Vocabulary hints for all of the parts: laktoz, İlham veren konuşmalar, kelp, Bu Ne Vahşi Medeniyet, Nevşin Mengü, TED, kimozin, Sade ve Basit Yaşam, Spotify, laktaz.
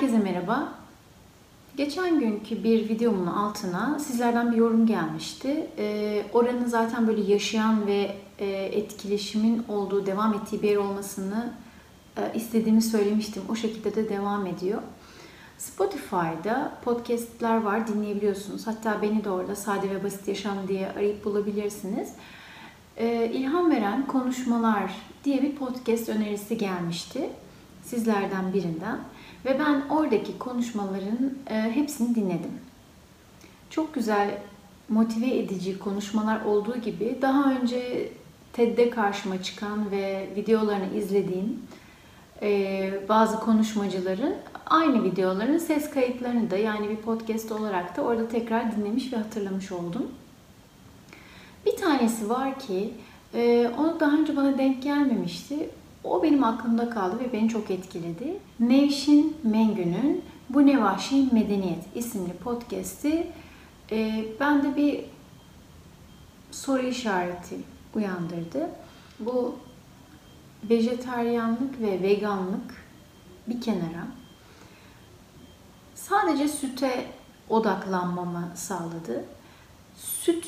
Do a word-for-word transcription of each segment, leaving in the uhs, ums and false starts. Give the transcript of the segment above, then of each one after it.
Herkese merhaba. Geçen günkü bir videomun altına sizlerden bir yorum gelmişti. E, oranın zaten böyle yaşayan ve e, etkileşimin olduğu, devam ettiği bir yer olmasını e, istediğimi söylemiştim. O şekilde de devam ediyor. Spotify'da podcastler var, dinleyebiliyorsunuz. Hatta beni de orada Sade ve Basit Yaşam diye arayıp bulabilirsiniz. E, İlham veren konuşmalar diye bir podcast önerisi gelmişti. Sizlerden birinden. Ve ben oradaki konuşmaların hepsini dinledim. Çok güzel, motive edici konuşmalar olduğu gibi daha önce TED'de karşıma çıkan ve videolarını izlediğim bazı konuşmacıların aynı videoların ses kayıtlarını da yani bir podcast olarak da orada tekrar dinlemiş ve hatırlamış oldum. Bir tanesi var ki onu daha önce bana denk gelmemişti. O benim aklımda kaldı ve beni çok etkiledi. Nevşin Mengü'nün Bu Ne Vahşi Medeniyet isimli podcast'i e, bende bir soru işareti uyandırdı. Bu vejetaryenlik ve veganlık bir kenara sadece süte odaklanmamı sağladı. Süt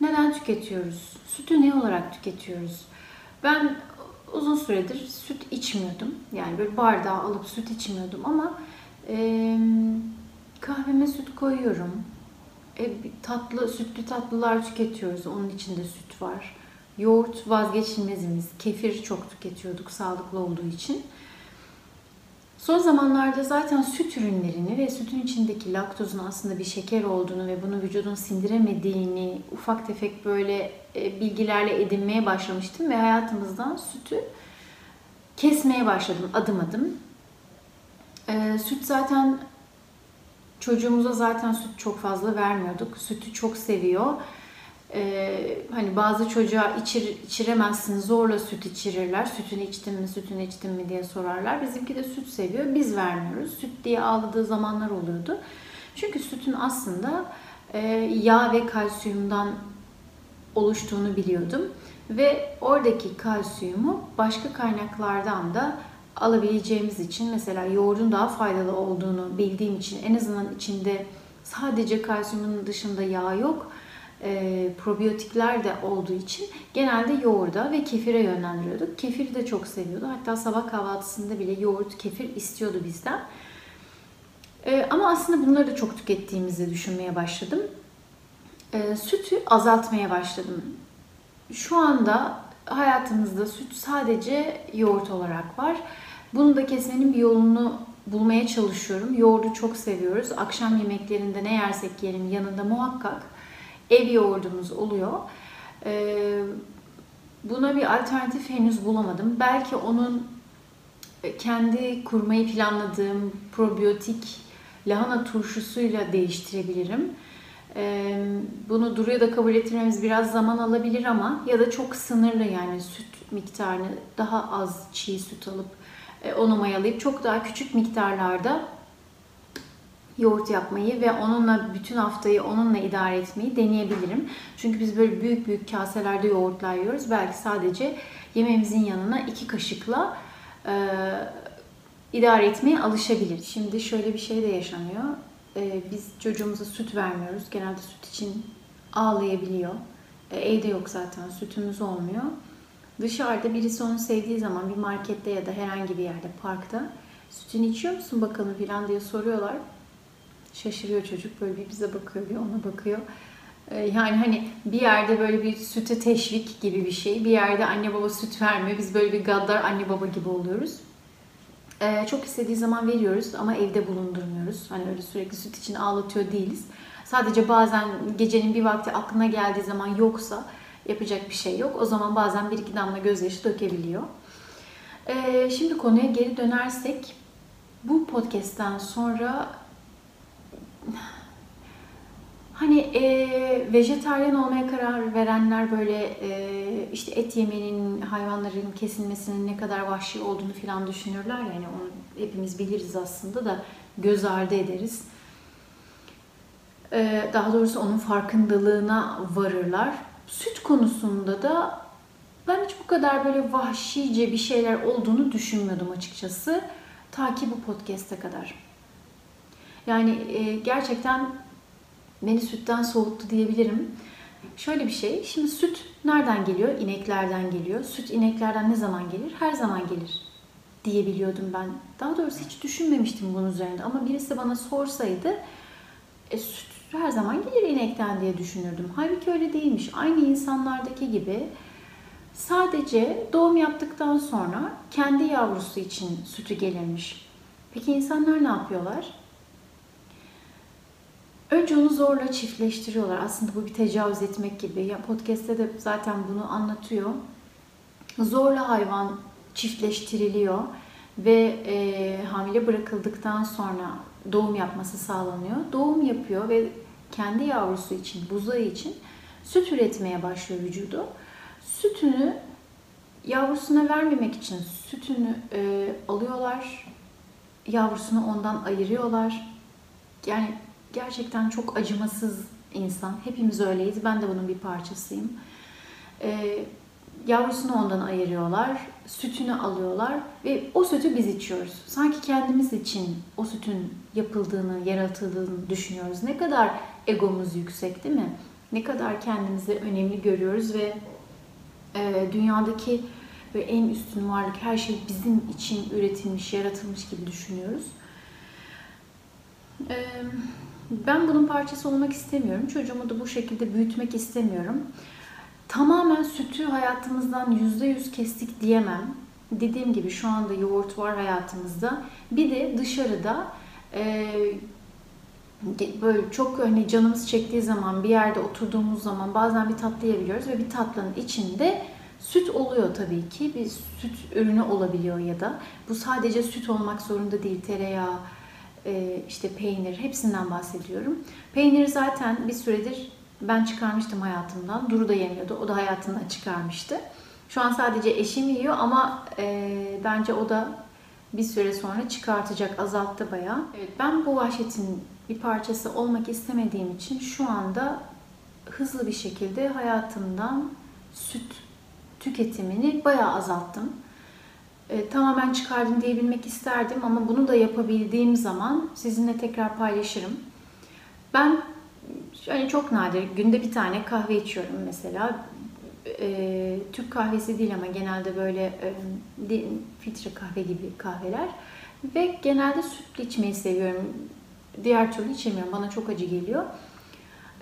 neden tüketiyoruz? Sütü ne olarak tüketiyoruz? Ben uzun süredir süt içmiyordum. Yani böyle bardağı alıp süt içmiyordum ama e, kahveme süt koyuyorum. E, tatlı, sütlü tatlılar tüketiyoruz. Onun içinde süt var. Yoğurt vazgeçilmezimiz. Kefir çok tüketiyorduk sağlıklı olduğu için. Son zamanlarda zaten süt ürünlerini ve sütün içindeki laktozun aslında bir şeker olduğunu ve bunu vücudun sindiremediğini ufak tefek böyle bilgilerle edinmeye başlamıştım ve hayatımızdan sütü kesmeye başladım adım adım. Ee, süt zaten çocuğumuza zaten süt çok fazla vermiyorduk. Sütü çok seviyor. Ee, hani bazı çocuğa içir, içiremezsin, zorla süt içirirler. Sütünü içtin mi, sütünü içtin mi diye sorarlar. Bizimki de süt seviyor, biz vermiyoruz. Süt diye ağladığı zamanlar oluyordu. Çünkü sütün aslında e, yağ ve kalsiyumdan oluştuğunu biliyordum. Ve oradaki kalsiyumu başka kaynaklardan da alabileceğimiz için, mesela yoğurdun daha faydalı olduğunu bildiğim için, en azından içinde sadece kalsiyumun dışında yağ yok, E, probiyotikler de olduğu için genelde yoğurda ve kefire yönlendiriyorduk. Kefiri de çok seviyordu. Hatta sabah kahvaltısında bile yoğurt, kefir istiyordu bizden. E, ama aslında bunları da çok tükettiğimizi düşünmeye başladım. E, sütü azaltmaya başladım. Şu anda hayatımızda süt sadece yoğurt olarak var. Bunu da kesmenin bir yolunu bulmaya çalışıyorum. Yoğurdu çok seviyoruz. Akşam yemeklerinde ne yersek yiyelim yanında muhakkak ev yoğurdumuz oluyor. Buna bir alternatif henüz bulamadım. Belki onun kendi kurmayı planladığım probiyotik lahana turşusuyla değiştirebilirim. Bunu duruya da kabul ettirmemiz biraz zaman alabilir ama ya da çok sınırlı, yani süt miktarını daha az çiğ süt alıp onu mayalayıp çok daha küçük miktarlarda yoğurt yapmayı ve onunla bütün haftayı onunla idare etmeyi deneyebilirim. Çünkü biz böyle büyük büyük kaselerde yoğurtlar yiyoruz. Belki sadece yemeğimizin yanına iki kaşıkla e, idare etmeye alışabilir. Şimdi şöyle bir şey de yaşanıyor. E, biz çocuğumuza süt vermiyoruz. Genelde süt için ağlayabiliyor. E, evde yok zaten, sütümüz olmuyor. Dışarıda birisi onu sevdiği zaman bir markette ya da herhangi bir yerde, parkta sütünü içiyor musun bakalım falan diye soruyorlar. Şaşırıyor çocuk, böyle bir bize bakıyor, bir ona bakıyor. Yani hani bir yerde böyle bir süte teşvik gibi bir şey. Bir yerde anne baba süt vermiyor. Biz böyle bir gaddar anne baba gibi oluyoruz. Çok istediği zaman veriyoruz ama evde bulundurmuyoruz. Hani öyle sürekli süt için ağlatıyor değiliz. Sadece bazen gecenin bir vakti aklına geldiği zaman, yoksa yapacak bir şey yok. O zaman bazen bir iki damla gözyaşı dökebiliyor. Şimdi konuya geri dönersek, bu podcast'ten sonra hani e, vejetaryen olmaya karar verenler böyle e, işte et yemenin, hayvanların kesilmesinin ne kadar vahşi olduğunu falan düşünürler. Yani onu hepimiz biliriz aslında da göz ardı ederiz. E, daha doğrusu onun farkındalığına varırlar. Süt konusunda da ben hiç bu kadar böyle vahşice bir şeyler olduğunu düşünmüyordum açıkçası. Ta ki bu podcast'e kadar. Yani e, gerçekten beni sütten soğuttu diyebilirim. Şöyle bir şey, şimdi süt nereden geliyor? İneklerden geliyor. Süt ineklerden ne zaman gelir? Her zaman gelir diyebiliyordum ben. Daha doğrusu hiç düşünmemiştim bunun üzerine. Ama birisi bana sorsaydı e, süt her zaman gelir inekten diye düşünürdüm. Halbuki öyle değilmiş. Aynı insanlardaki gibi sadece doğum yaptıktan sonra kendi yavrusu için sütü gelirmiş. Peki insanlar ne yapıyorlar? Önce onu zorla çiftleştiriyorlar. Aslında bu bir tecavüz etmek gibi. Ya podcast'te de zaten bunu anlatıyor. Zorla hayvan çiftleştiriliyor ve e, hamile bırakıldıktan sonra doğum yapması sağlanıyor. Doğum yapıyor ve kendi yavrusu için, buzağı için süt üretmeye başlıyor vücudu. Sütünü yavrusuna vermemek için sütünü e, alıyorlar. Yavrusunu ondan ayırıyorlar. Yani gerçekten çok acımasız insan. Hepimiz öyleyiz. Ben de bunun bir parçasıyım. E, yavrusunu ondan ayırıyorlar. Sütünü alıyorlar ve o sütü biz içiyoruz. Sanki kendimiz için o sütün yapıldığını, yaratıldığını düşünüyoruz. Ne kadar egomuz yüksek, değil mi? Ne kadar kendimizi önemli görüyoruz ve dünyadaki ve en üstün varlık, her şey bizim için üretilmiş, yaratılmış gibi düşünüyoruz. Ben bunun parçası olmak istemiyorum. Çocuğumu da bu şekilde büyütmek istemiyorum. Tamamen sütü hayatımızdan yüzde yüz kestik diyemem. Dediğim gibi şu anda yoğurt var hayatımızda. Bir de dışarıda böyle çok hani canımız çektiği zaman bir yerde oturduğumuz zaman bazen bir tatlı yiyebiliyoruz ve bir tatlının içinde süt oluyor tabii ki. Bir süt ürünü olabiliyor ya da bu sadece süt olmak zorunda değil. Tereyağı, işte peynir, hepsinden bahsediyorum. Peyniri zaten bir süredir ben çıkarmıştım hayatımdan. Duru da yemiyordu. O da hayatından çıkarmıştı. Şu an sadece eşim yiyor ama bence o da bir süre sonra çıkartacak. Azalttı bayağı. Evet, ben bu vahşetin bir parçası olmak istemediğim için şu anda hızlı bir şekilde hayatımdan süt tüketimini bayağı azalttım. E, tamamen çıkardım diyebilmek isterdim ama bunu da yapabildiğim zaman sizinle tekrar paylaşırım. Ben yani çok nadir günde bir tane kahve içiyorum mesela. E, Türk kahvesi değil ama genelde böyle e, filtre kahve gibi kahveler ve genelde sütlü içmeyi seviyorum. Diğer türlü içemiyorum. Bana çok acı geliyor.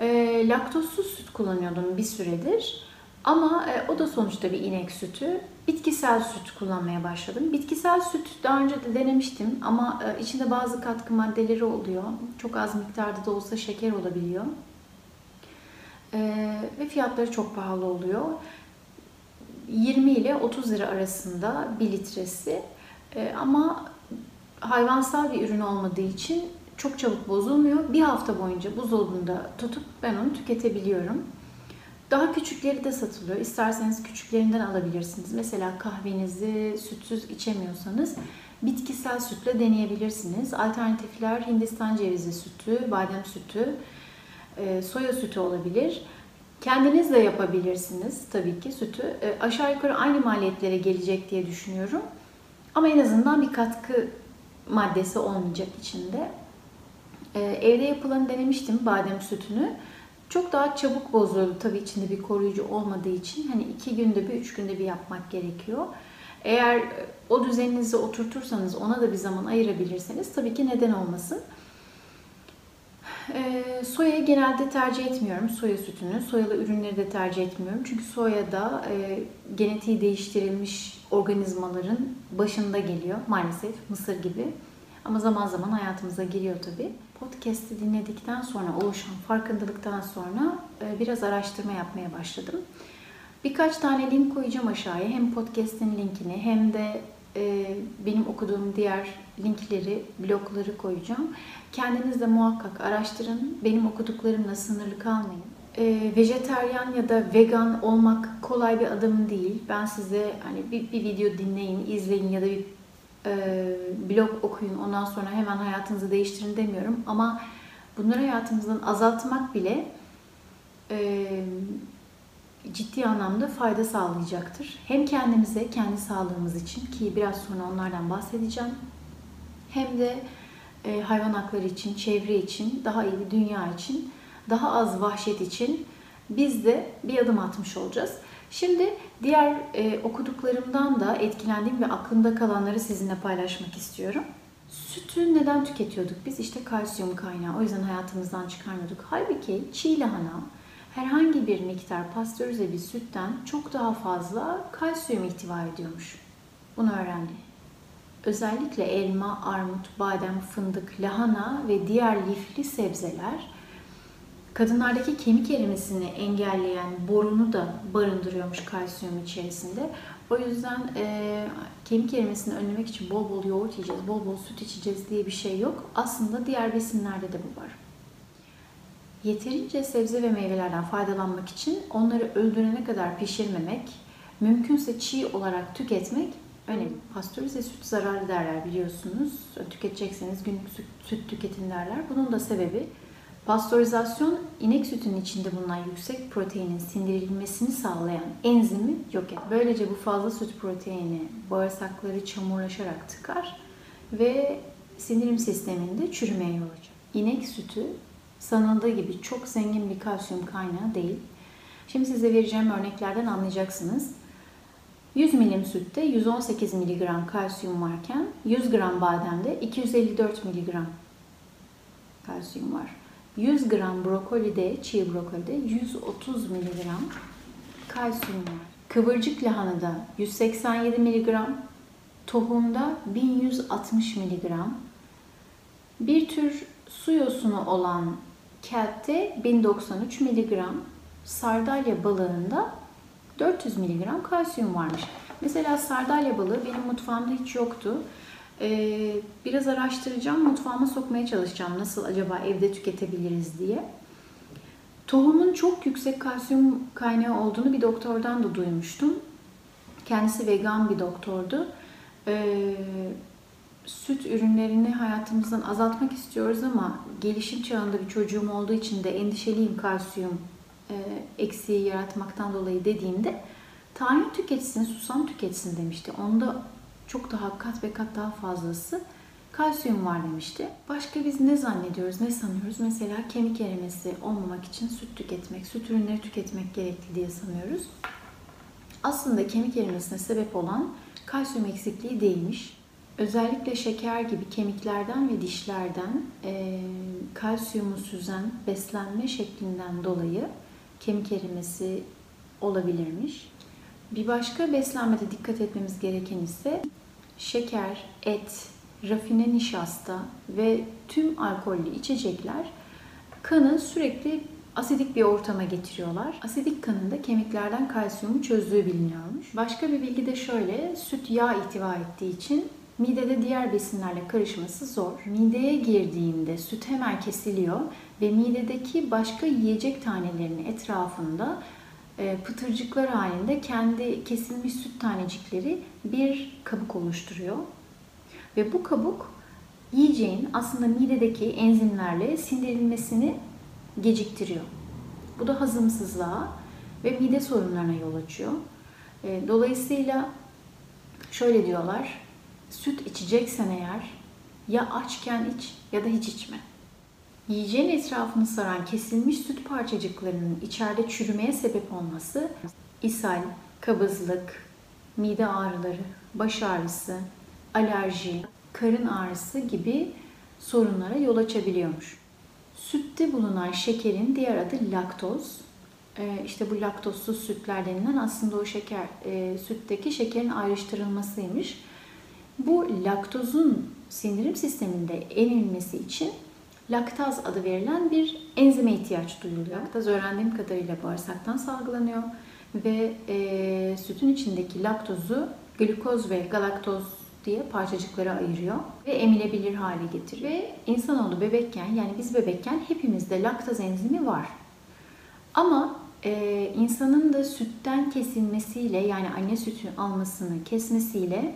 E, laktozsuz süt kullanıyordum bir süredir. Ama e, o da sonuçta bir inek sütü. Bitkisel süt kullanmaya başladım. Bitkisel süt daha önce de denemiştim. Ama e, içinde bazı katkı maddeleri oluyor. Çok az miktarda da olsa şeker olabiliyor. E, ve fiyatları çok pahalı oluyor. yirmi ile otuz lira arasında bir litresi. E, ama hayvansal bir ürün olmadığı için çok çabuk bozulmuyor. Bir hafta boyunca buzdolabında tutup ben onu tüketebiliyorum. Daha küçükleri de satılıyor. İsterseniz küçüklerinden alabilirsiniz. Mesela kahvenizi sütsüz içemiyorsanız bitkisel sütle deneyebilirsiniz. Alternatifler Hindistan cevizi sütü, badem sütü, soya sütü olabilir. Kendiniz de yapabilirsiniz tabii ki sütü. Aşağı yukarı aynı maliyetlere gelecek diye düşünüyorum. Ama en azından bir katkı maddesi olmayacak içinde. Evde yapılanı denemiştim, badem sütünü. Çok daha çabuk bozuluyordu tabii içinde bir koruyucu olmadığı için. Hani iki günde bir, üç günde bir yapmak gerekiyor. Eğer o düzeninizi oturtursanız, ona da bir zaman ayırabilirseniz tabii ki neden olmasın. E, soyayı genelde tercih etmiyorum, soya sütünü. Soyalı ürünleri de tercih etmiyorum. Çünkü soyada e, genetiği değiştirilmiş organizmaların başında geliyor maalesef, mısır gibi. Ama zaman zaman hayatımıza giriyor tabii. Podcast'i dinledikten sonra, oluşan farkındalıktan sonra biraz araştırma yapmaya başladım. Birkaç tane link koyacağım aşağıya. Hem podcast'in linkini hem de benim okuduğum diğer linkleri, blogları koyacağım. Kendiniz de muhakkak araştırın. Benim okuduklarımla sınırlı kalmayın. Vejeteryan ya da vegan olmak kolay bir adım değil. Ben size hani bir, bir video dinleyin, izleyin ya da bir blog okuyun ondan sonra hemen hayatınızı değiştirin demiyorum ama bunları hayatımızdan azaltmak bile e, ciddi anlamda fayda sağlayacaktır. Hem kendimize, kendi sağlığımız için ki biraz sonra onlardan bahsedeceğim hem de e, hayvan hakları için, çevre için, daha iyi bir dünya için, daha az vahşet için biz de bir adım atmış olacağız. Şimdi diğer e, okuduklarımdan da etkilendiğim ve aklımda kalanları sizinle paylaşmak istiyorum. Sütü neden tüketiyorduk biz? İşte kalsiyum kaynağı. O yüzden hayatımızdan çıkarmıyorduk. Halbuki çiğ lahana herhangi bir miktar pastörize bir sütten çok daha fazla kalsiyum ihtiva ediyormuş. Bunu öğrendik. Özellikle elma, armut, badem, fındık, lahana ve diğer lifli sebzeler kadınlardaki kemik erimesini engelleyen borunu da barındırıyormuş kalsiyum içerisinde. O yüzden e, kemik erimesini önlemek için bol bol yoğurt yiyeceğiz, bol bol süt içeceğiz diye bir şey yok. Aslında diğer besinlerde de bu var. Yeterince sebze ve meyvelerden faydalanmak için onları öldürene kadar pişirmemek, mümkünse çiğ olarak tüketmek önemli. Pastörize süt zararlı derler biliyorsunuz. Tüketecekseniz günlük süt, süt tüketin derler. Bunun da sebebi pastörizasyon inek sütünün içinde bulunan yüksek proteinin sindirilmesini sağlayan enzimi yok eder. Böylece bu fazla süt proteini bağırsakları çamurlaşarak tıkar ve sindirim sisteminde çürümeye yol açar. İnek sütü sanıldığı gibi çok zengin bir kalsiyum kaynağı değil. Şimdi size vereceğim örneklerden anlayacaksınız. yüz miligram sütte yüz on sekiz miligram kalsiyum varken yüz gram bademde iki yüz elli dört miligram kalsiyum var. yüz gram brokolide, çiğ brokolide yüz otuz miligram kalsiyum var. Kıvırcık lahanada yüz seksen yedi miligram, tohumda bin yüz altmış miligram. Bir tür su yosunu olan kelpte bin doksan üç miligram, sardalya balığında dört yüz miligram kalsiyum varmış. Mesela sardalya balığı benim mutfağımda hiç yoktu. Ee, biraz araştıracağım, mutfağıma sokmaya çalışacağım. Nasıl acaba evde tüketebiliriz diye. Tohumun çok yüksek kalsiyum kaynağı olduğunu bir doktordan da duymuştum. Kendisi vegan bir doktordu. Ee, süt ürünlerini hayatımızdan azaltmak istiyoruz ama gelişim çağında bir çocuğum olduğu için de endişeliyim kalsiyum e, eksiği yaratmaktan dolayı dediğimde tahin tüketsin, susam tüketsin demişti. Onda çok daha kat ve kat daha fazlası kalsiyum var demişti. Başka biz ne zannediyoruz, ne sanıyoruz? Mesela kemik erimesi olmamak için süt tüketmek, süt ürünleri tüketmek gerekli diye sanıyoruz. Aslında kemik erimesine sebep olan kalsiyum eksikliği değilmiş. Özellikle şeker gibi kemiklerden ve dişlerden e, kalsiyumu süzen beslenme şeklinden dolayı kemik erimesi olabilirmiş. Bir başka beslenmede dikkat etmemiz gereken ise şeker, et, rafine nişasta ve tüm alkollü içecekler kanı sürekli asidik bir ortama getiriyorlar. Asidik kanında kemiklerden kalsiyumu çözdüğü biliniyormuş. Başka bir bilgi de şöyle, süt yağ ihtiva ettiği için midede diğer besinlerle karışması zor. Mideye girdiğinde süt hemen kesiliyor ve midedeki başka yiyecek tanelerinin etrafında pıtırcıklar halinde kendi kesilmiş süt tanecikleri bir kabuk oluşturuyor. Ve bu kabuk yiyeceğin aslında midedeki enzimlerle sindirilmesini geciktiriyor. Bu da hazımsızlığa ve mide sorunlarına yol açıyor. Dolayısıyla şöyle diyorlar, süt içeceksen eğer ya açken iç ya da hiç içme. Yiyeceğin etrafını saran kesilmiş süt parçacıklarının içeride çürümeye sebep olması ishal, kabızlık, mide ağrıları, baş ağrısı, alerji, karın ağrısı gibi sorunlara yol açabiliyormuş. Sütte bulunan şekerin diğer adı laktoz. Ee, işte bu laktozsuz sütler denilen aslında o şeker, e, sütteki şekerin ayrıştırılmasıymış. Bu laktozun sindirim sisteminde emilmesi için laktaz adı verilen bir enzime ihtiyaç duyuluyor. Laktaz öğrendiğim kadarıyla bağırsaktan salgılanıyor ve e, sütün içindeki laktozu glikoz ve galaktoz diye parçacıklara ayırıyor ve emilebilir hale getiriyor. Ve insanoğlu bebekken, yani biz bebekken hepimizde laktaz enzimi var. Ama e, insanın da sütten kesilmesiyle, yani anne sütü almasını kesmesiyle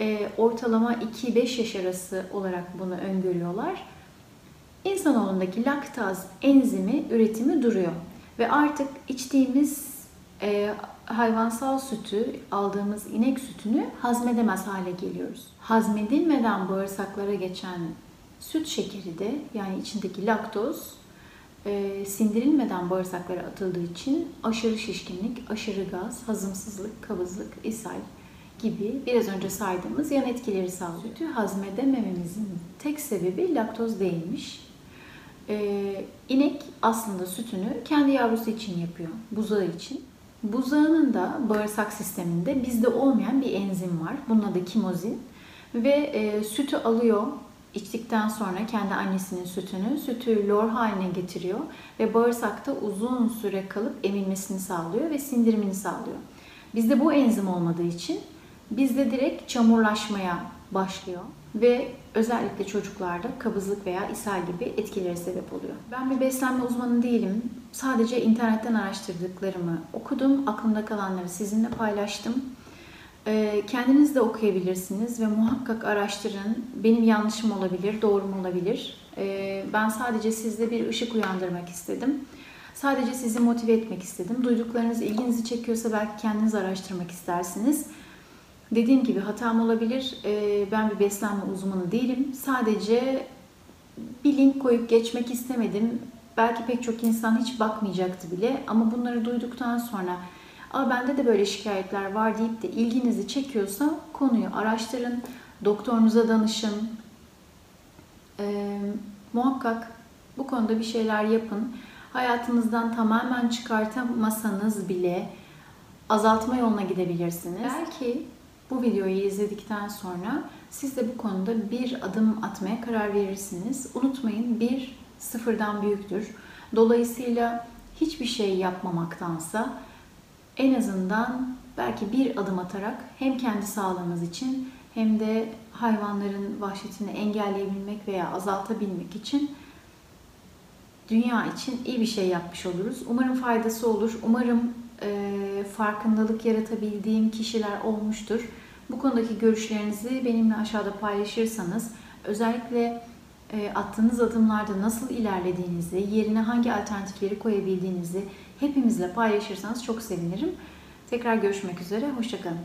e, ortalama iki beş yaş arası olarak bunu öngörüyorlar. İnsanoğlundaki laktaz enzimi üretimi duruyor ve artık içtiğimiz e, hayvansal sütü, aldığımız inek sütünü hazmedemez hale geliyoruz. Hazmedilmeden bağırsaklara geçen Süt şekeri de, yani içindeki laktoz e, sindirilmeden bağırsaklara atıldığı için aşırı şişkinlik, aşırı gaz, hazımsızlık, kabızlık, ishal gibi biraz önce saydığımız yan etkileri sağlıyor. Sütü hazmedemememizin tek sebebi laktoz değilmiş. Ee, inek aslında sütünü kendi yavrusu için yapıyor, buzağı için. Buzağının da bağırsak sisteminde bizde olmayan bir enzim var. Bunun adı kimozin. Ve e, sütü alıyor, içtikten sonra kendi annesinin sütünü, sütü lor haline getiriyor ve bağırsakta uzun süre kalıp emilmesini sağlıyor ve sindirimini sağlıyor. Bizde bu enzim olmadığı için bizde direkt çamurlaşmaya başlıyor ve özellikle çocuklarda kabızlık veya ishal gibi etkilere sebep oluyor. Ben bir beslenme uzmanı değilim. Sadece internetten araştırdıklarımı okudum. Aklımda kalanları sizinle paylaştım. Kendiniz de okuyabilirsiniz ve muhakkak araştırın. Benim yanlışım olabilir, doğrum olabilir. Ben sadece sizde bir ışık uyandırmak istedim. Sadece sizi motive etmek istedim. Duyduklarınız ilginizi çekiyorsa belki kendiniz araştırmak istersiniz. Dediğim gibi hatam olabilir. Ben bir beslenme uzmanı değilim. Sadece bir link koyup geçmek istemedim. Belki pek çok insan hiç bakmayacaktı bile. Ama bunları duyduktan sonra "Aa, bende de böyle şikayetler var" deyip de ilginizi çekiyorsa konuyu araştırın. Doktorunuza danışın. Ee, muhakkak bu konuda bir şeyler yapın. Hayatınızdan tamamen çıkartamasanız bile azaltma yoluna gidebilirsiniz. Belki bu videoyu izledikten sonra siz de bu konuda bir adım atmaya karar verirsiniz. Unutmayın, bir sıfırdan büyüktür. Dolayısıyla hiçbir şey yapmamaktansa en azından belki bir adım atarak hem kendi sağlığımız için hem de hayvanların vahşetini engelleyebilmek veya azaltabilmek için, dünya için iyi bir şey yapmış oluruz. Umarım faydası olur. Umarım e, farkındalık yaratabildiğim kişiler olmuştur. Bu konudaki görüşlerinizi benimle aşağıda paylaşırsanız, özellikle e, attığınız adımlarda nasıl ilerlediğinizi, yerine hangi alternatifleri koyabildiğinizi hepimizle paylaşırsanız çok sevinirim. Tekrar görüşmek üzere. Hoşça kalın.